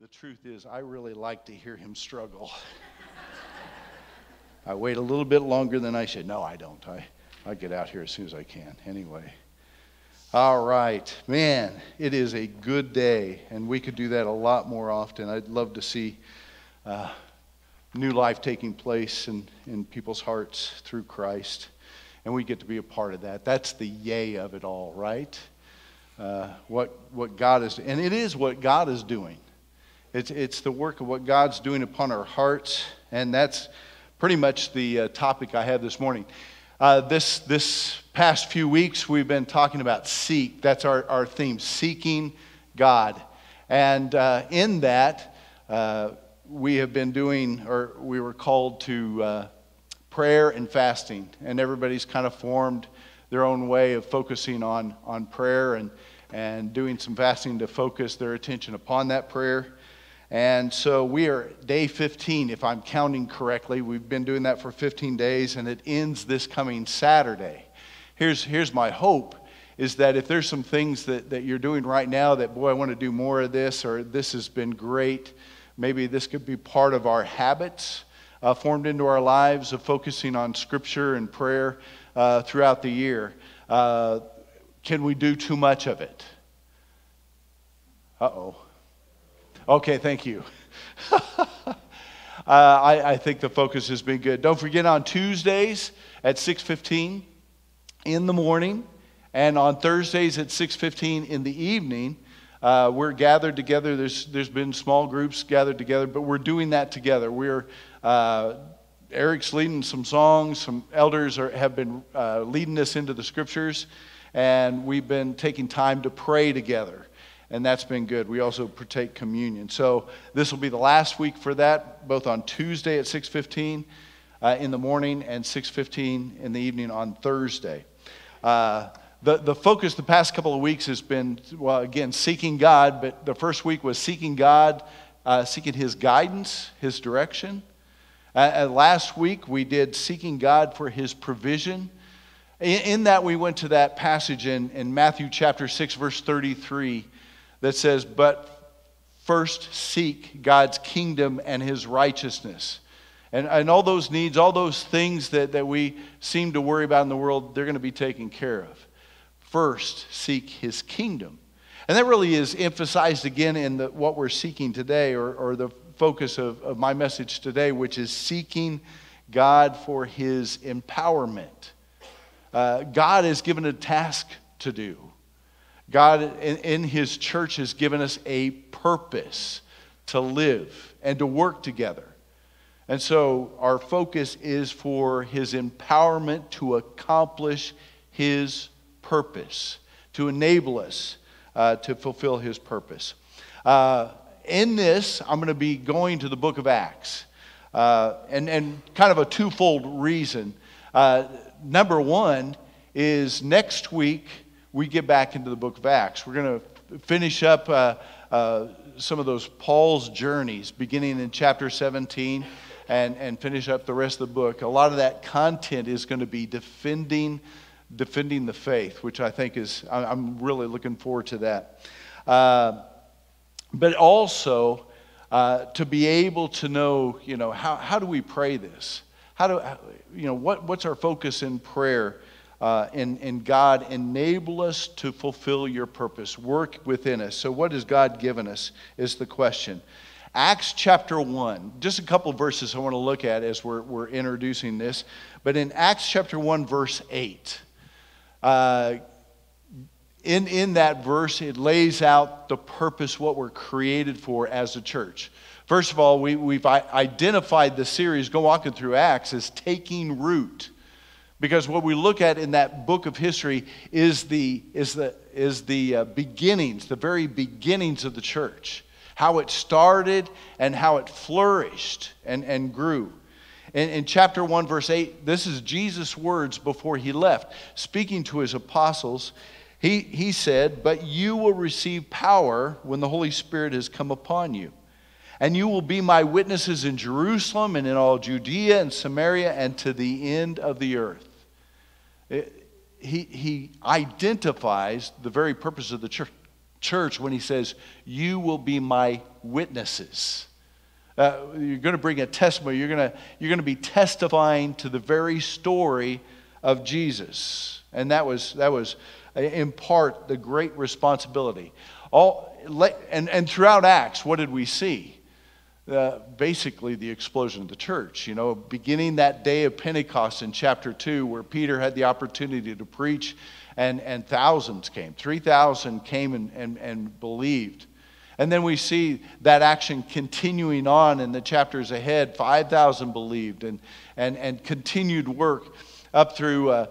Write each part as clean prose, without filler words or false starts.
The truth is, I really like to hear him struggle. I wait a little bit longer than I should. No, I don't. I get out here as soon as I can. Anyway. All right. Man, it is a good day, and we could do that a lot more often. I'd love to see new life taking place in people's hearts through Christ, and we get to be a part of that. That's the yay of it all, right? What God is, and it is what God is doing. It's the work of what God's doing upon our hearts, and that's pretty much the topic I have this morning. This past few weeks, we've been talking about seek. That's our theme, seeking God. And in that, we have been doing, or we were called to prayer and fasting. And everybody's kind of formed their own way of focusing on prayer and doing some fasting to focus their attention upon that prayer. And so we are day 15, if I'm counting correctly. We've been doing that for 15 days, and it ends this coming Saturday. Here's my hope, is that if there's some things that you're doing right now that, boy, I want to do more of this, or this has been great, maybe this could be part of our habits formed into our lives of focusing on Scripture and prayer throughout the year. Can we do too much of it? Uh-oh. Okay, thank you. I think the focus has been good. Don't forget, on Tuesdays at 6:15 in the morning, and on Thursdays at 6:15 in the evening, we're gathered together. There's been small groups gathered together, but we're doing that together. We're Eric's leading some songs. Some elders have been leading us into the Scriptures, and we've been taking time to pray together. And that's been good. We also partake communion. So this will be the last week for that, both on Tuesday at 6:15 in the morning and 6:15 in the evening on Thursday. The focus the past couple of weeks has been, well, again, seeking God. But the first week was seeking God, seeking His guidance, His direction. Last week we did seeking God for His provision. In that, we went to that passage in Matthew chapter 6, verse 33. That says, but first seek God's kingdom and His righteousness. And all those needs, all those things that we seem to worry about in the world, they're going to be taken care of. First, seek His kingdom. And that really is emphasized again in what we're seeking today, or the focus of my message today, which is seeking God for His empowerment. God has given a task to do. God in His church has given us a purpose to live and to work together. And so our focus is for His empowerment to accomplish His purpose, to enable us to fulfill His purpose. In this, I'm going to be going to the book of Acts, and kind of a twofold reason. Number one is next week, we get back into the book of Acts. We're going to finish up some of those Paul's journeys, beginning in chapter 17, and finish up the rest of the book. A lot of that content is going to be defending the faith, which I think is, I'm really looking forward to that. But also to be able to know, how do we pray this? What's our focus in prayer? And God, enable us to fulfill Your purpose. Work within us. So what has God given us is the question. Acts chapter 1, just a couple verses I want to look at as we're introducing this. But in Acts chapter 1, verse 8, in that verse, it lays out the purpose, what we're created for as a church. First of all, we've identified the series, Go Walking Through Acts, as taking root. Because what we look at in that book of history is the beginnings, the very beginnings of the church, how it started and how it flourished and grew. In chapter 1, verse 8, this is Jesus' words before He left, speaking to His apostles. He said, "But you will receive power when the Holy Spirit has come upon you. And you will be my witnesses in Jerusalem and in all Judea and Samaria and to the end of the earth." He identifies the very purpose of the church, church when he says, you will be my witnesses. You're going to bring a testimony. You're going to be testifying to the very story of Jesus. And that was in part the great responsibility. And throughout Acts, what did we see? Basically the explosion of the church, beginning that day of Pentecost in chapter 2, where Peter had the opportunity to preach, and thousands came. 3,000 came and believed. And then we see that action continuing on in the chapters ahead. 5,000 believed, and continued work up through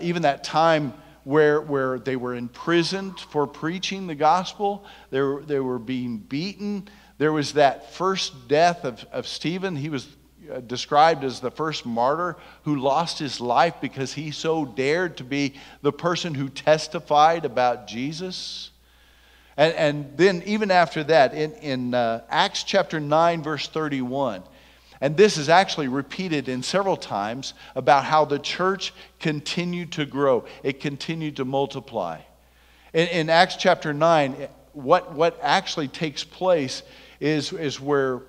even that time where they were imprisoned for preaching the gospel. They were being beaten. There was that first death of Stephen. He was described as the first martyr who lost his life because he so dared to be the person who testified about Jesus. And then even after that, in Acts chapter 9, verse 31, and this is actually repeated in several times about how the church continued to grow. It continued to multiply. In Acts chapter 9, what actually takes place is where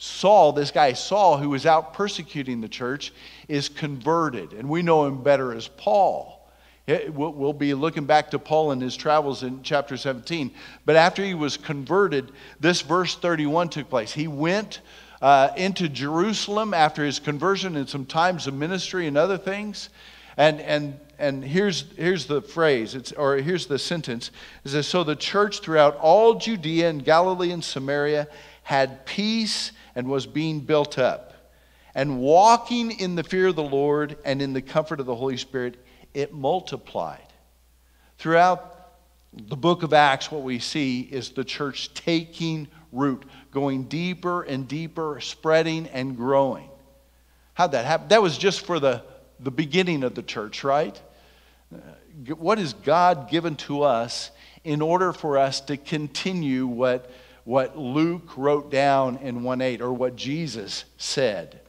Saul, this guy Saul, who was out persecuting the church, is converted. And we know him better as Paul. We'll be looking back to Paul and his travels in chapter 17. But after he was converted, this verse 31 took place. He went into Jerusalem after his conversion and some times of ministry and other things. And here's the phrase, here's the sentence. It says, so the church throughout all Judea and Galilee and Samaria had peace and was being built up. And walking in the fear of the Lord and in the comfort of the Holy Spirit, it multiplied. Throughout the book of Acts, what we see is the church taking root, going deeper and deeper, spreading and growing. How'd that happen? That was just for the beginning of the church, right? What is God given to us in order for us to continue what Luke wrote down in 1:8, or what Jesus said?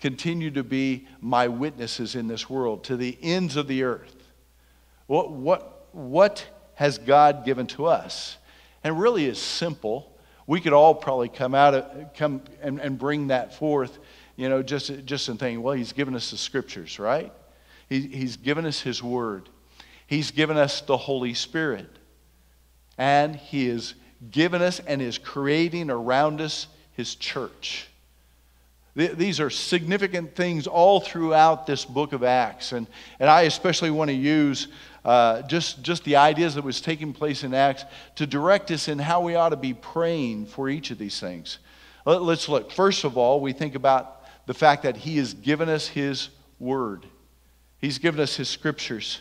Continue to be my witnesses in this world to the ends of the earth. What has God given to us? And really is simple. We could all probably come and bring that forth. Just in thinking, well, he's given us the scriptures, right? He's given us his word. He's given us the Holy Spirit. And he has given us and is creating around us his church. These are significant things all throughout this book of Acts. And I especially want to use just the ideas that was taking place in Acts to direct us in how we ought to be praying for each of these things. Let's look. First of all, we think about the fact that he has given us his word. He's given us his scriptures.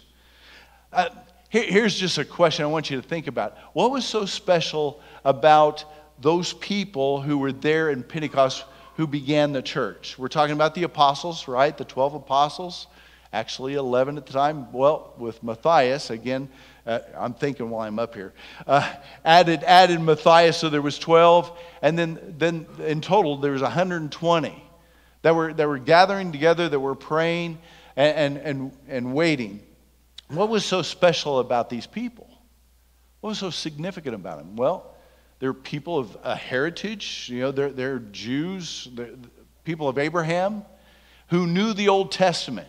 Here's just a question I want you to think about. What was so special about those people who were there in Pentecost who began the church? We're talking about the apostles, right? The 12 apostles, actually 11 at the time. Well, with Matthias, again, I'm thinking while I'm up here, added Matthias, so there was 12. And then in total, there was 120. That were gathering together, that were praying and waiting. What was so special about these people? What was so significant about them? Well, they're people of a heritage. They're Jews, they're people of Abraham, who knew the Old Testament.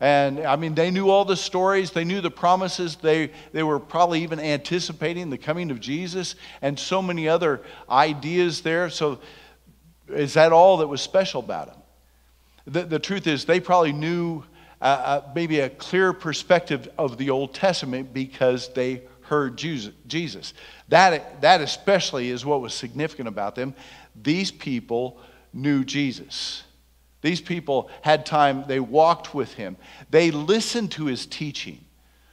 And I mean, they knew all the stories. They knew the promises. They were probably even anticipating the coming of Jesus and so many other ideas there. So, is that all that was special about them? The truth is, they probably knew maybe a clear perspective of the Old Testament because they heard Jesus. That especially is what was significant about them. These people knew Jesus. These people had time. They walked with him. They listened to his teaching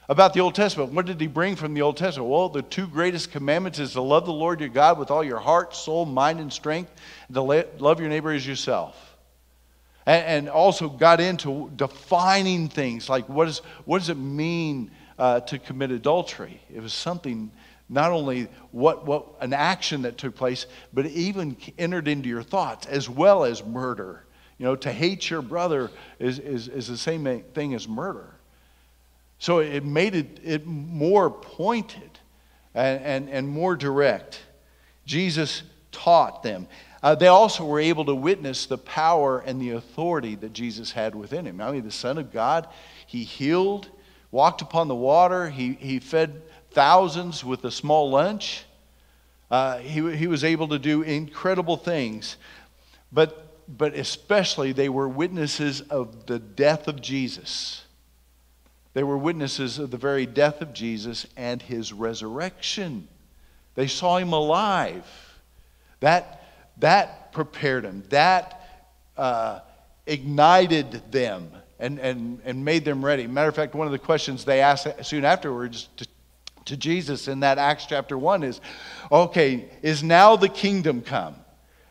about the Old Testament. What did he bring from the Old Testament? Well, the two greatest commandments is to love the Lord your God with all your heart, soul, mind, and strength, and to love your neighbor as yourself. And also got into defining things like what does it mean to commit adultery? It was something, not only what an action that took place, but it even entered into your thoughts, as well as murder. To hate your brother is the same thing as murder. So it made it more pointed. and more direct. Jesus taught them. They also were able to witness the power and the authority that Jesus had within him. I mean, the Son of God, he healed, walked upon the water, he fed thousands with a small lunch. He was able to do incredible things. But especially they were witnesses of the death of Jesus. They were witnesses of the very death of Jesus and his resurrection. They saw him alive. That prepared them. That ignited them and made them ready. Matter of fact, one of the questions they asked soon afterwards to Jesus in that Acts chapter 1 is, okay, is now the kingdom come?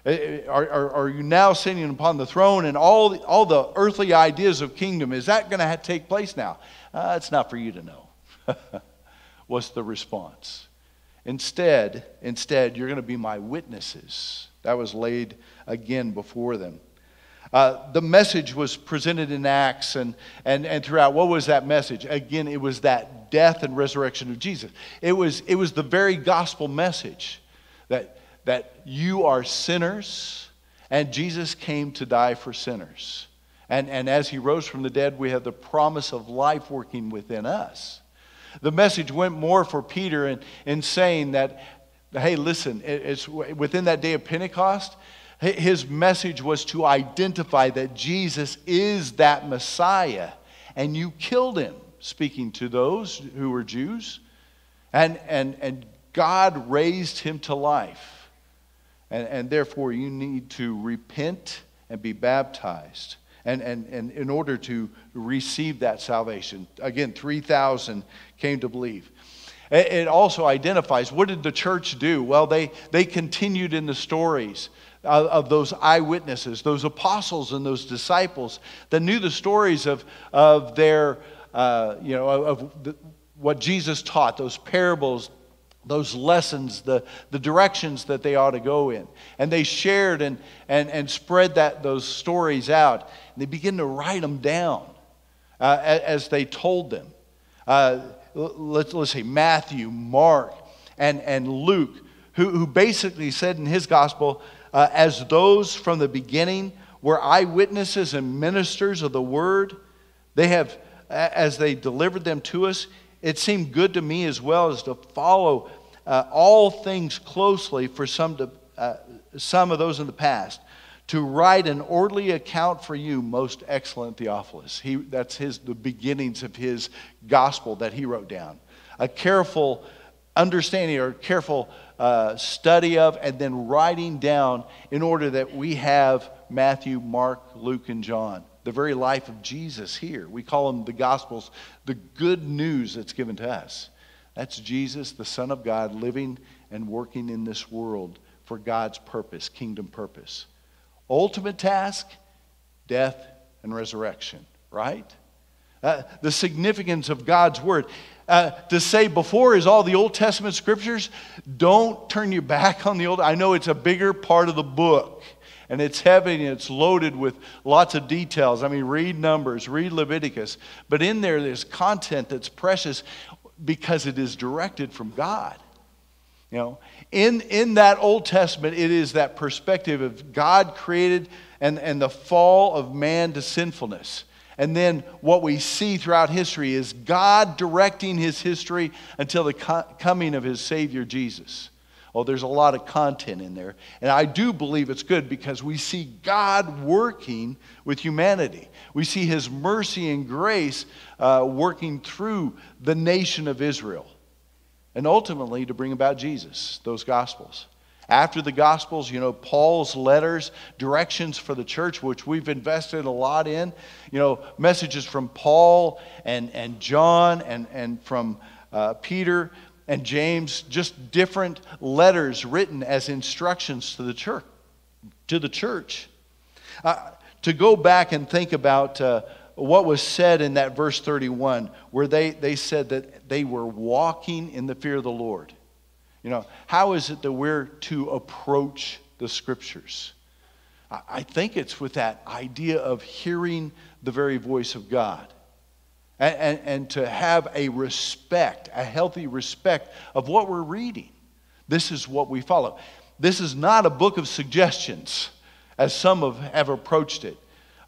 Are you now sitting upon the throne, and all the earthly ideas of kingdom, is that going to take place now? It's not for you to know. What's the response? Instead, you're going to be my witnesses. That was laid again before them. The message was presented in Acts and throughout. What was that message? Again, it was that death and resurrection of Jesus. It was the very gospel message that you are sinners, and Jesus came to die for sinners. And as he rose from the dead, we have the promise of life working within us. The message went more for Peter in saying that, hey, listen, it's within that day of Pentecost, his message was to identify that Jesus is that Messiah, and you killed him, speaking to those who were Jews, and God raised him to life. And therefore, you need to repent and be baptized and in order to receive that salvation. Again, 3,000 came to believe. It also identifies, what did the church do? Well, they continued in the stories of those eyewitnesses, those apostles and those disciples that knew the stories of their, what Jesus taught, those parables, those lessons, the directions that they ought to go in. And they shared and spread those stories out. And they began to write them down as they told them. Let's say Matthew, Mark, and Luke, who basically said in his gospel, as those from the beginning were eyewitnesses and ministers of the word, they have, as they delivered them to us, it seemed good to me as well as to follow all things closely for some of those in the past, to write an orderly account for you, most excellent Theophilus. That's the beginnings of his gospel that he wrote down. A careful understanding or careful study of, and then writing down in order that we have Matthew, Mark, Luke, and John. The very life of Jesus here. We call them the Gospels, the good news that's given to us. That's Jesus, the Son of God, living and working in this world for God's purpose, kingdom purpose. Ultimate task, death and resurrection, right? The significance of God's word. To say before is all the Old Testament scriptures. Don't turn your back on the Old. I know it's a bigger part of the book. And it's heavy and it's loaded with lots of details. I mean, read Numbers, read Leviticus. But in there's content that's precious because it is directed from God. You know, in that Old Testament, it is that perspective of God created and the fall of man to sinfulness. And then what we see throughout history is God directing his history until the coming of his Savior Jesus. Oh, there's a lot of content in there. And I do believe it's good because we see God working with humanity. We see his mercy and grace working through the nation of Israel. And ultimately to bring about Jesus, those Gospels. After the Gospels, you know, Paul's letters, directions for the church, which we've invested a lot in. You know, messages from Paul and John and from Peter and James, just different letters written as instructions to the church. To go back and think about what was said in that verse 31, where they said that they were walking in the fear of the Lord. You know, how is it that we're to approach the Scriptures? I think it's with that idea of hearing the very voice of God. and to have a respect, a healthy respect of what we're reading. This is what we follow. This is not a book of suggestions, as some have approached it.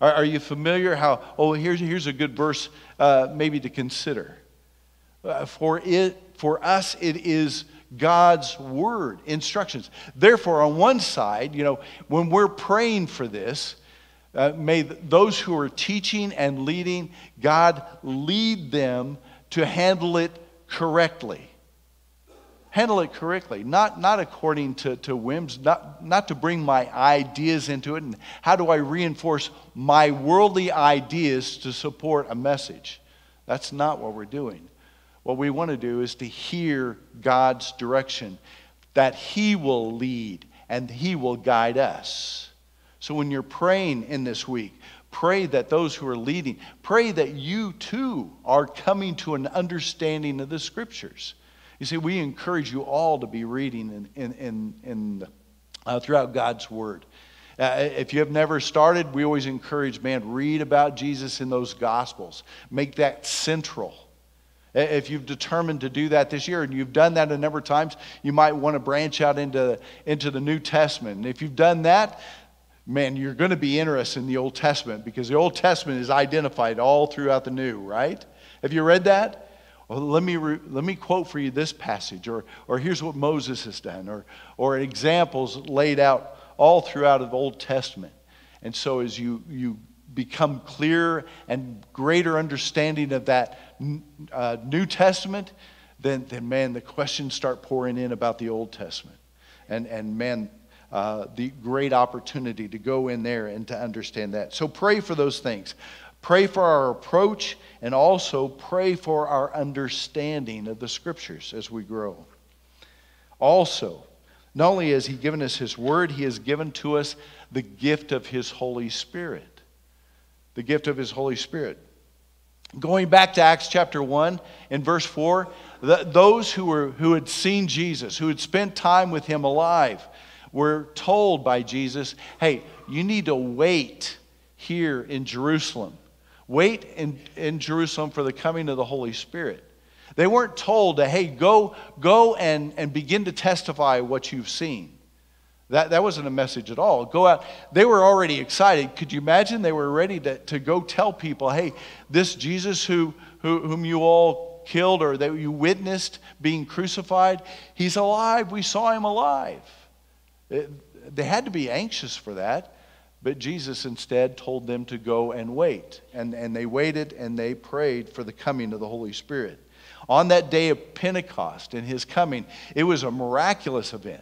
Are you familiar how, oh, here's a good verse maybe to consider. For us, it is God's word, instructions. Therefore, on one side, you know, when we're praying for this, may those who are teaching and leading, God lead them to handle it correctly. Handle it correctly, not according to whims, not to bring my ideas into it. And how do I reinforce my worldly ideas to support a message? That's not what we're doing. What we want to do is to hear God's direction, that He will lead and He will guide us. So when you're praying in this week, pray that those who are leading, pray that you too are coming to an understanding of the Scriptures. You see, we encourage you all to be reading throughout God's Word. If you have never started, we always encourage, man, read about Jesus in those Gospels. Make that central. If you've determined to do that this year, and you've done that a number of times, you might want to branch out into the New Testament. And if you've done that, man, you're going to be interested in the Old Testament, because the Old Testament is identified all throughout the New, right? Have you read that? Well, let me quote for you this passage, or here's what Moses has done, or examples laid out all throughout the Old Testament. And so as you become clearer and greater understanding of that New Testament, then man, the questions start pouring in about the Old Testament. And man, the great opportunity to go in there and to understand that. So pray for those things. Pray for our approach, and also pray for our understanding of the Scriptures as we grow. Also, not only has He given us His Word, He has given to us the gift of His Holy Spirit. The gift of His Holy Spirit. Going back to Acts chapter 1 and verse 4, those who had seen Jesus, who had spent time with Him alive, were told by Jesus, hey, you need to wait here in Jerusalem. Wait in Jerusalem for the coming of the Holy Spirit. They weren't told to, hey, go and begin to testify what you've seen. That wasn't a message at all. Go out. They were already excited. Could you imagine? They were ready to go tell people, hey, this Jesus whom you all killed, or that you witnessed being crucified, He's alive. We saw Him alive. They had to be anxious for that. But Jesus instead told them to go and wait. And they waited and they prayed for the coming of the Holy Spirit. On that day of Pentecost and His coming, it was a miraculous event.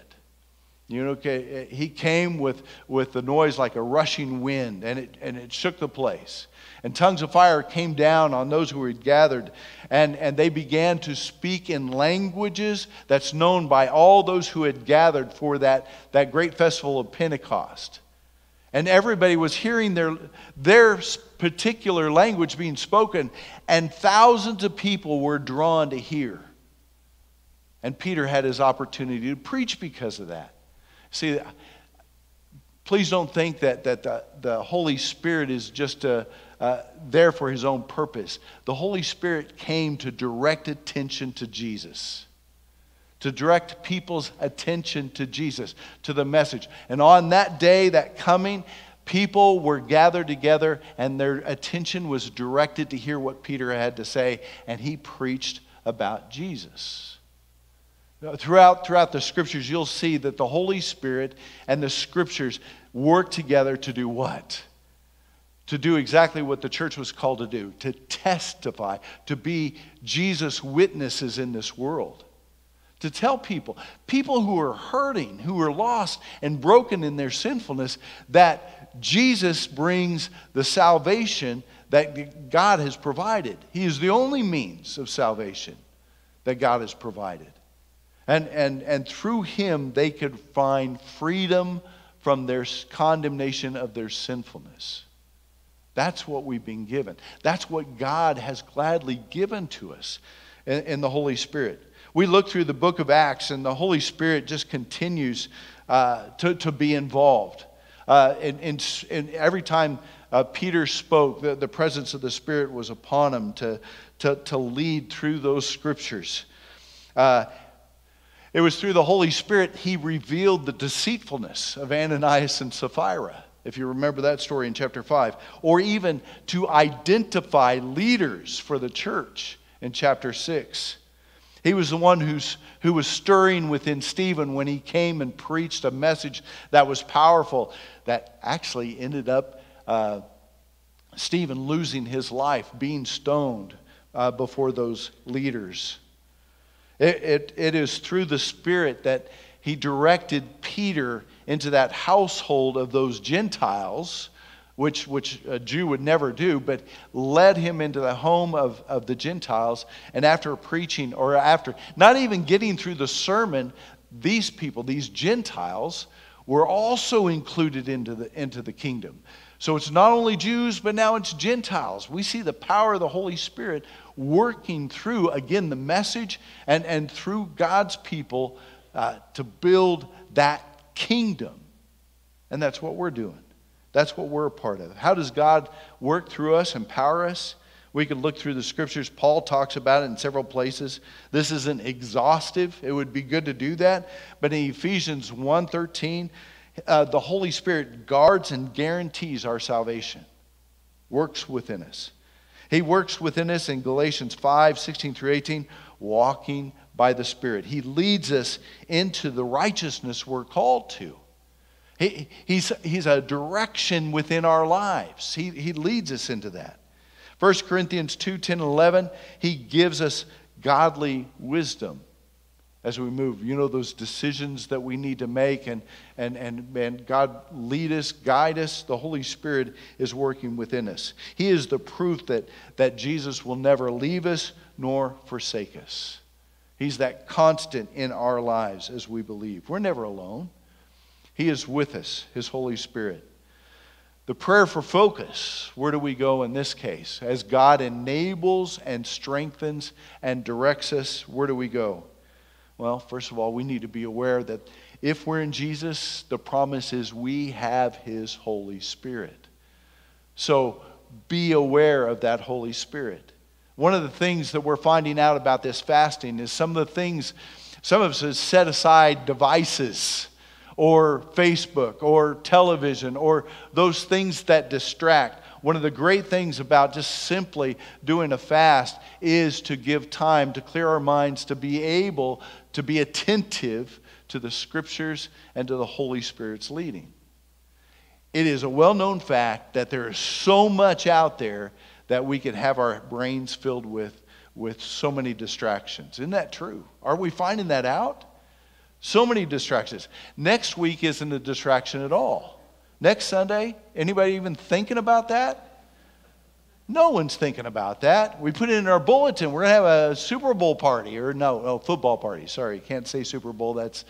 You know, He came with the noise like a rushing wind, and it shook the place. And tongues of fire came down on those who were gathered, and they began to speak in languages that's known by all those who had gathered for that great festival of Pentecost. And everybody was hearing their particular language being spoken, and thousands of people were drawn to hear. And Peter had his opportunity to preach because of that. See, please don't think that the Holy Spirit is just there for His own purpose. The Holy Spirit came to direct attention to Jesus, to direct people's attention to Jesus, to the message. And on that day, that coming, people were gathered together, and their attention was directed to hear what Peter had to say, and he preached about Jesus. Throughout the Scriptures, you'll see that the Holy Spirit and the Scriptures work together to do what? To do exactly what the church was called to do, to testify, to be Jesus' witnesses in this world. To tell people who are hurting, who are lost and broken in their sinfulness, that Jesus brings the salvation that God has provided. He is the only means of salvation that God has provided. And through Him, they could find freedom from their condemnation of their sinfulness. That's what we've been given. That's what God has gladly given to us in the Holy Spirit. We look through the book of Acts, and the Holy Spirit just continues to be involved. And every time Peter spoke, the presence of the Spirit was upon him to lead through those scriptures. It was through the Holy Spirit he revealed the deceitfulness of Ananias and Sapphira, if you remember that story in chapter 5, or even to identify leaders for the church in chapter 6. He was the one who was stirring within Stephen when he came and preached a message that was powerful, that actually ended up Stephen losing his life, being stoned before those leaders. It is through the Spirit that he directed Peter into that household of those Gentiles, which a Jew would never do, but led him into the home of the Gentiles. And after preaching, or after not even getting through the sermon, these people, these Gentiles, were also included into the kingdom. So it's not only Jews, but now it's Gentiles. We see the power of the Holy Spirit working through, again, the message and through God's people to build that kingdom. And that's what we're doing. That's what we're a part of. How does God work through us, empower us? We can look through the scriptures. Paul talks about it in several places. This isn't exhaustive. It would be good to do that. But in Ephesians 1:13, the Holy Spirit guards and guarantees our salvation, works within us. He works within us in Galatians 5:16-18, walking by the Spirit. He leads us into the righteousness we're called to. He's a direction within our lives. He leads us into that. 1 Corinthians 2:10-11, he gives us godly wisdom as we move. You know, those decisions that we need to make, and God lead us, guide us. The Holy Spirit is working within us. He is the proof that Jesus will never leave us nor forsake us. He's that constant in our lives as we believe. We're never alone. He is with us, his Holy Spirit. The prayer for focus, where do we go in this case? As God enables and strengthens and directs us, where do we go? Well, first of all, we need to be aware that if we're in Jesus, the promise is we have his Holy Spirit. So be aware of that Holy Spirit. One of the things that we're finding out about this fasting is some of us have set aside devices, or Facebook, or television, or those things that distract. One of the great things about just simply doing a fast is to give time, to clear our minds, to be able to be attentive to the scriptures and to the Holy Spirit's leading. It is a well-known fact that there is so much out there that we could have our brains filled with so many distractions. Isn't that true? Are we finding that out? So many distractions. Next week isn't a distraction at all. Next Sunday, anybody even thinking about that? No one's thinking about that. We put it in our bulletin. We're going to have a Super Bowl party, or no, football party. Sorry, can't say Super Bowl. That's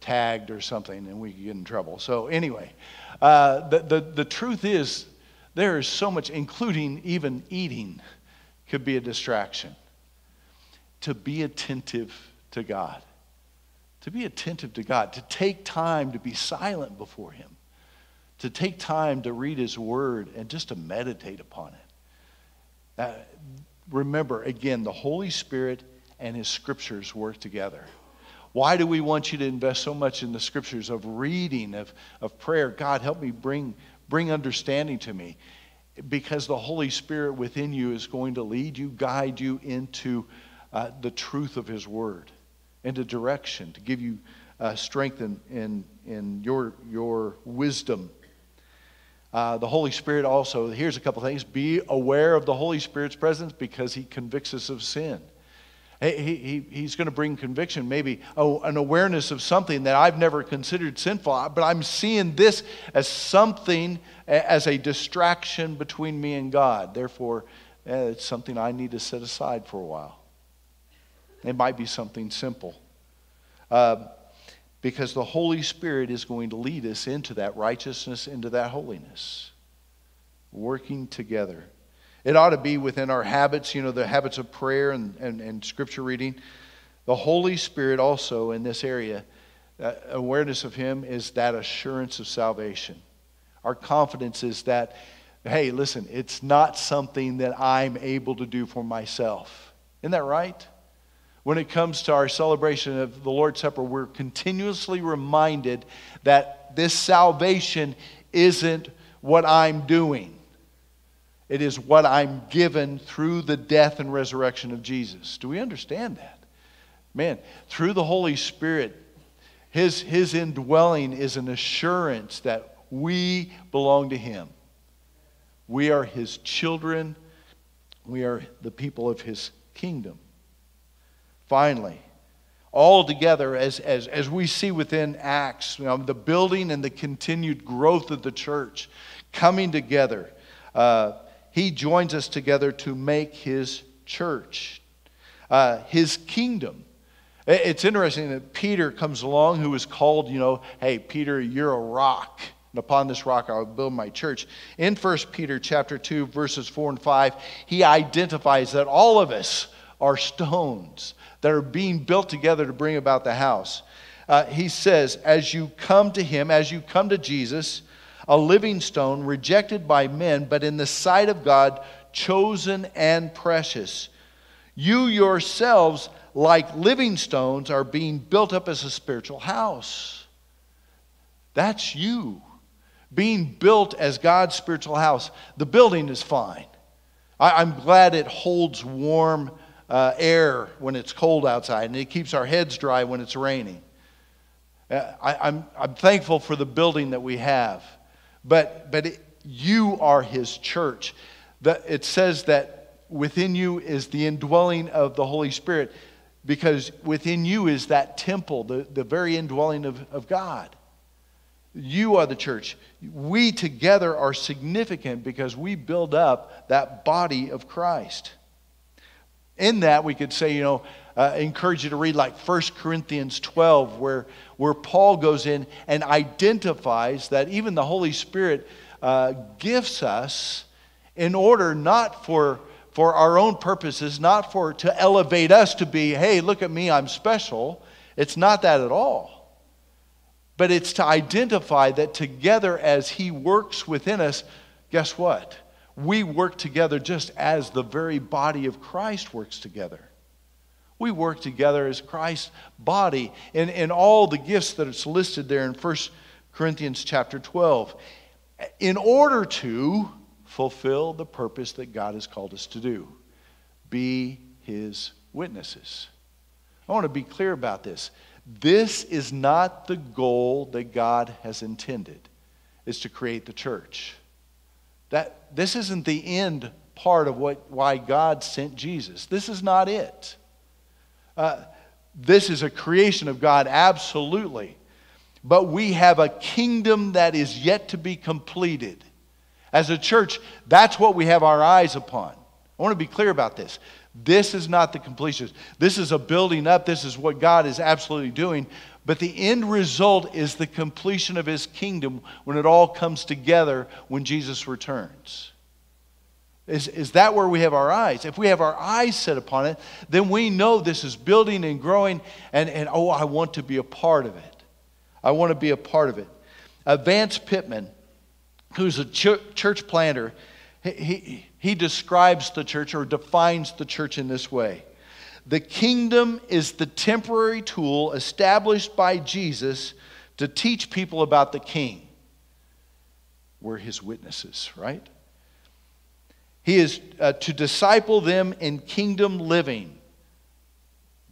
tagged or something, and we get in trouble. So anyway, the truth is there is so much, including even eating, could be a distraction. To be attentive to God, to be attentive to God, to take time to be silent before him, to take time to read his word and just to meditate upon it. Remember, again, the Holy Spirit and his scriptures work together. Why do we want you to invest so much in the scriptures, of reading, of prayer? God, help me bring understanding to me. Because the Holy Spirit within you is going to lead you, guide you into the truth of his word, into direction, to give you strength in your wisdom. The Holy Spirit also, here's a couple things. Be aware of the Holy Spirit's presence, because he convicts us of sin. He's going to bring conviction, maybe an awareness of something that I've never considered sinful, but I'm seeing this as something, as a distraction between me and God. Therefore, it's something I need to set aside for a while. It might be something simple. Because the Holy Spirit is going to lead us into that righteousness, into that holiness. Working together. It ought to be within our habits, you know, the habits of prayer and scripture reading. The Holy Spirit also in this area That awareness of Him is that assurance of salvation. Our confidence is that, hey, listen, it's not something that I'm able to do for myself. Isn't that right? When it comes to our celebration of the Lord's Supper, we're continuously reminded that this salvation isn't what I'm doing. It is what I'm given through the death and resurrection of Jesus. Do we understand that? Man, through the Holy Spirit, His indwelling is an assurance that we belong to Him. We are His children. We are the people of His kingdom. Finally, all together, as we see within Acts, you know, the building and the continued growth of the church coming together, He joins us together to make His church, His kingdom. It's interesting that Peter comes along, who is called, you know, hey, Peter, you're a rock, and upon this rock I will build my church. In 1 Peter chapter 2, verses 4 and 5, he identifies that all of us are stones that are being built together to bring about the house. He says, as you come to Jesus, a living stone rejected by men, but in the sight of God, chosen and precious. You yourselves, like living stones, are being built up as a spiritual house. That's you, being built as God's spiritual house. The building is fine. I'm glad it holds warm air when it's cold outside, and it keeps our heads dry when it's raining. I'm thankful for the building that we have, but you are His church. It says that within you is the indwelling of the Holy Spirit, because within you is that temple, the very indwelling of God. You are the church. We together are significant because we build up that body of Christ. In that, we could say, you know, encourage you to read like 1 Corinthians 12, where Paul goes in and identifies that even the Holy Spirit gifts us in order not for our own purposes, not to elevate us to be, hey, look at me, I'm special. It's not that at all. But it's to identify that together as He works within us, guess what? We work together just as the very body of Christ works together. We work together as Christ's body in all the gifts that it's listed there in 1 Corinthians chapter 12 in order to fulfill the purpose that God has called us to do, be His witnesses. I want to be clear about this. This is not the goal that God has intended, is to create the church. This isn't the end part of why God sent Jesus. This is not it. This is a creation of God, absolutely. But we have a kingdom that is yet to be completed. As a church, that's what we have our eyes upon. I want to be clear about this. This is not the completion. This is a building up. This is what God is absolutely doing. But the end result is the completion of His kingdom when it all comes together when Jesus returns. Is that where we have our eyes? If we have our eyes set upon it, then we know this is building and growing, and I want to be a part of it. I want to be a part of it. Vance Pittman, who's a church planter, he describes the church or defines the church in this way. The kingdom is the temporary tool established by Jesus to teach people about the King. We're His witnesses, right? He is to disciple them in kingdom living.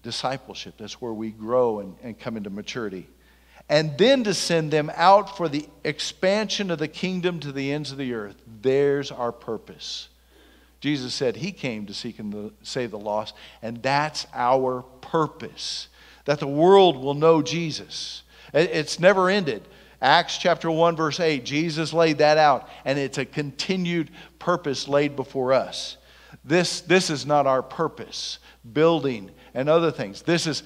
Discipleship, that's where we grow and come into maturity. And then to send them out for the expansion of the kingdom to the ends of the earth. There's our purpose. Jesus said He came to seek and save the lost, and that's our purpose, that the world will know Jesus. It's never ended. Acts chapter 1, verse 8, Jesus laid that out, and it's a continued purpose laid before us. This is not our purpose, building and other things. This is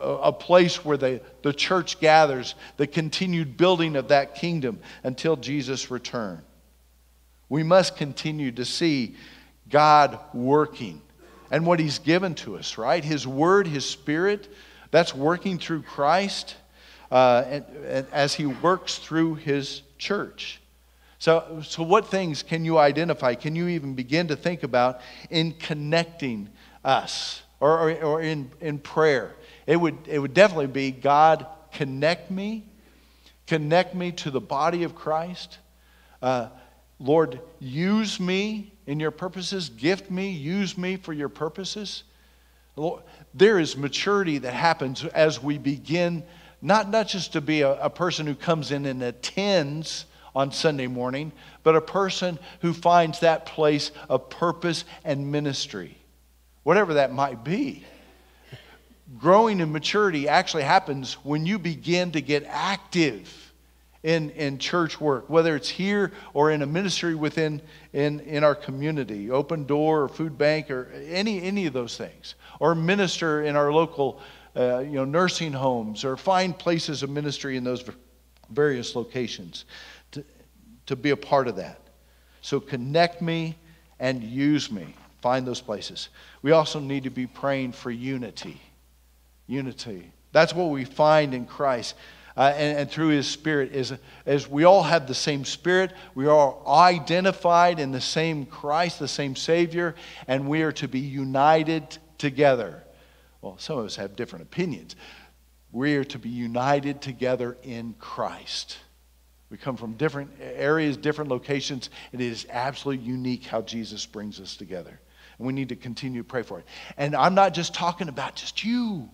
a place where the church gathers, the continued building of that kingdom until Jesus returns. We must continue to see God working and what He's given to us, right? His Word, His Spirit, That's working through Christ as he works through his church. So what things can you identify? Can you even begin to think about in connecting us or in prayer? It would definitely be, God, connect me to the body of Christ. Lord, use me in your purposes. Gift me, use me for your purposes. Lord, there is maturity that happens as we begin not just to be a person who comes in and attends on Sunday morning, but a person who finds that place of purpose and ministry, whatever that might be. Growing in maturity actually happens when you begin to get active in church work, whether it's here or in a ministry within in our community, Open Door or Food Bank or any of those things, or minister in our local nursing homes, or find places of ministry in those various locations to be a part of that. So connect me and use me. Find those places. We also need to be praying for unity. Unity. That's what we find in Christ and through his Spirit. Is we all have the same Spirit. We are identified in the same Christ, the same Savior, and we are to be united together. Well, some of us have different opinions. We are to be united together in Christ. We come from different areas, different locations. It is absolutely unique how Jesus brings us together. And we need to continue to pray for it. And I'm not just talking about just you.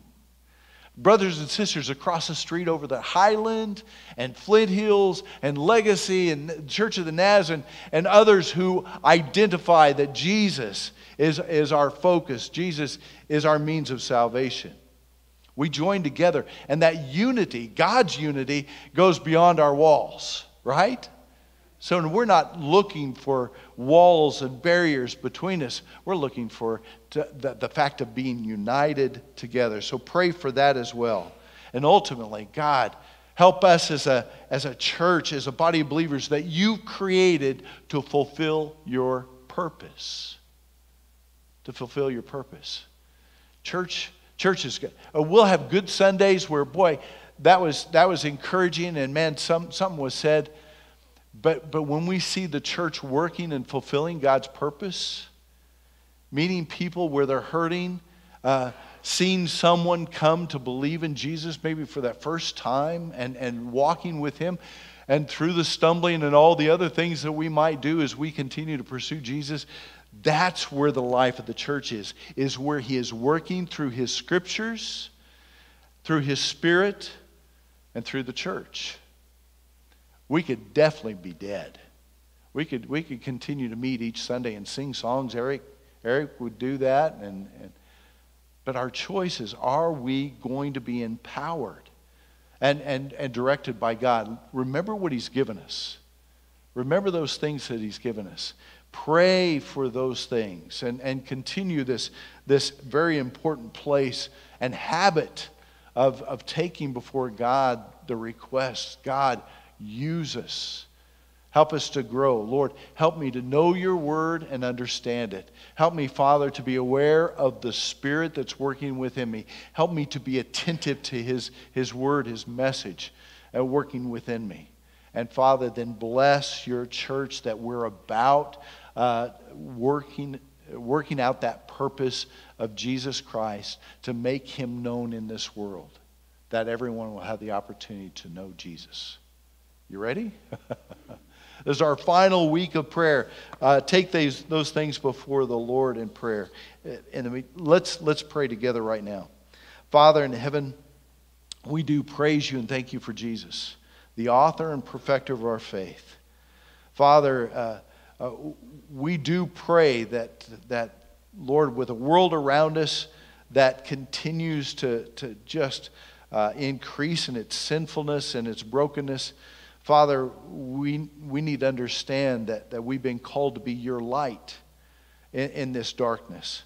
Brothers and sisters across the street over the Highland and Flint Hills and Legacy and Church of the Nazarene and others who identify that Jesus is our focus. Jesus is our means of salvation. We join together, and that unity, God's unity, goes beyond our walls, right? So we're not looking for walls and barriers between us. We're looking for the fact of being united together. So pray for that as well. And ultimately, God, help us as a church, as a body of believers that you've created to fulfill your purpose. To fulfill your purpose. Church is good. We'll have good Sundays where, boy, that was encouraging, and man, something was said. But when we see the church working and fulfilling God's purpose, meeting people where they're hurting, seeing someone come to believe in Jesus maybe for that first time and walking with him, and through the stumbling and all the other things that we might do as we continue to pursue Jesus, that's where the life of the church is where he is working through his scriptures, through his Spirit, and through the church. We could definitely be dead. We could continue to meet each Sunday and sing songs. Eric would do that. But our choice is, are we going to be empowered and directed by God? Remember what he's given us. Remember those things that he's given us. Pray for those things and continue this very important place and habit of taking before God the requests. God, use us. Help us to grow. Lord, help me to know your word and understand it. Help me, Father, to be aware of the Spirit that's working within me. Help me to be attentive to his word, his message, working within me. And Father, then bless your church that we're about working out that purpose of Jesus Christ to make him known in this world, that everyone will have the opportunity to know Jesus. You ready? This is our final week of prayer. Take those things before the Lord in prayer. And let's pray together right now. Father in heaven, we do praise you and thank you for Jesus, the author and perfecter of our faith. Father, we do pray that, Lord, with a world around us that continues to just increase in its sinfulness and its brokenness, Father, we need to understand that we've been called to be your light in this darkness.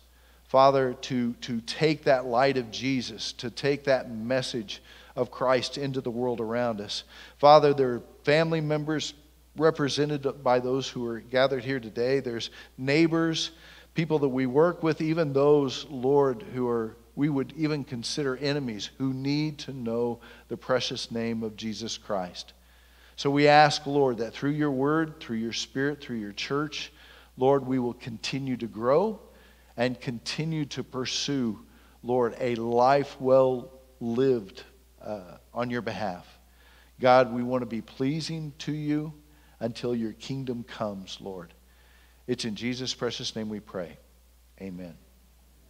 Father, to take that light of Jesus, to take that message of Christ into the world around us. Father, there are family members represented by those who are gathered here today. There's neighbors, people that we work with, even those, Lord, who are we would even consider enemies who need to know the precious name of Jesus Christ. So we ask, Lord, that through your word, through your spirit, through your church, Lord, we will continue to grow and continue to pursue, Lord, a life well lived on your behalf. God, we want to be pleasing to you until your kingdom comes, Lord. It's in Jesus' precious name we pray. Amen.